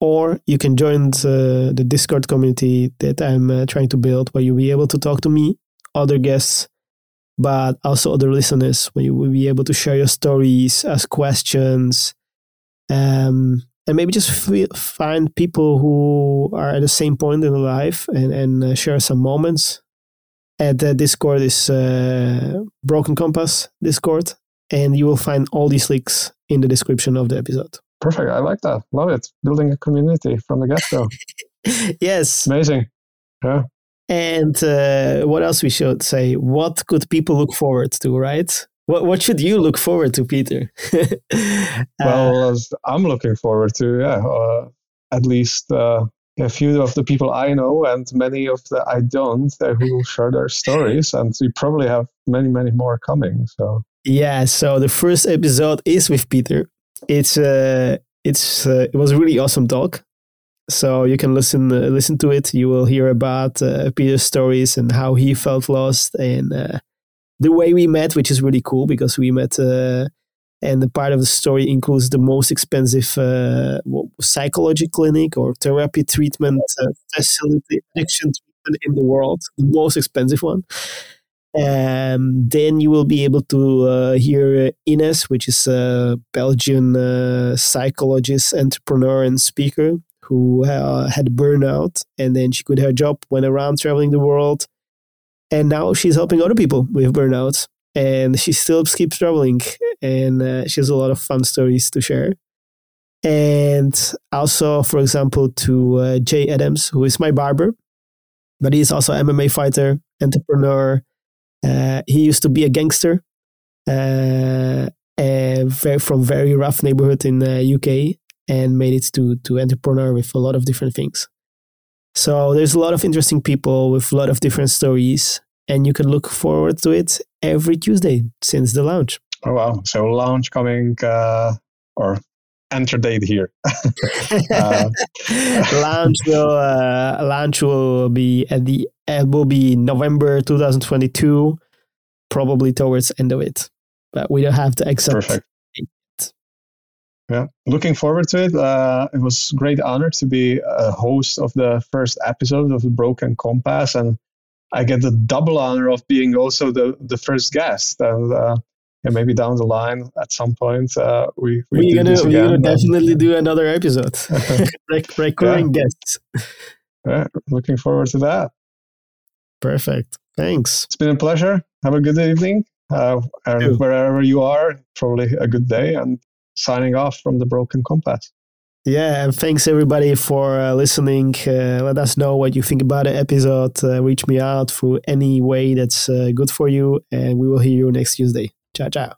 Or you can join the Discord community that I'm trying to build, where you'll be able to talk to me, other guests, but also other listeners, where you will be able to share your stories, ask questions, and maybe just find people who are at the same point in life and share some moments. At the Discord is Broken Compass Discord, and you will find all these links in the description of the episode. Perfect. I like that. Love it. Building a community from the get-go. Yes. Amazing. Yeah. And what else we should say? What could people look forward to, right? What should you look forward to, Peter? Well, I'm looking forward to at least a few of the people I know and many of the I don't who share their stories, and we probably have many more coming. So so the first episode is with Peter. It was a really awesome talk. So you can listen to it. You will hear about Peter's stories and how he felt lost and. The way we met, which is really cool because we met, and the part of the story includes the most expensive psychology clinic or therapy treatment facility, addiction treatment in the world, the most expensive one. Then you will be able to hear Ines, which is a Belgian psychologist, entrepreneur, and speaker who had burnout, and then she quit her job, went around traveling the world, and now she's helping other people with burnout, and she still keeps traveling, and she has a lot of fun stories to share. And also, for example, to Jay Adams, who is my barber, but he's also an MMA fighter, entrepreneur. He used to be a gangster from very rough neighborhood in the UK, and made it to entrepreneur with a lot of different things. So there's a lot of interesting people with a lot of different stories, and you can look forward to it every Tuesday since the launch. Oh, wow. So launch coming or enter date here. Launch will be November 2022, probably towards end of it, but we don't have to accept it. Yeah, looking forward to it. It was a great honor to be a host of the first episode of Broken Compass, and I get the double honor of being also the first guest. And maybe down the line at some point, we're gonna definitely do another episode, recurring guests. Yeah, looking forward to that. Perfect. Thanks. It's been a pleasure. Have a good evening, and wherever you are, probably a good day. And signing off from the Broken Compass. Yeah, and thanks everybody for listening. Let us know what you think about the episode. Reach me out through any way that's good for you, and we will hear you next Tuesday. Ciao, ciao.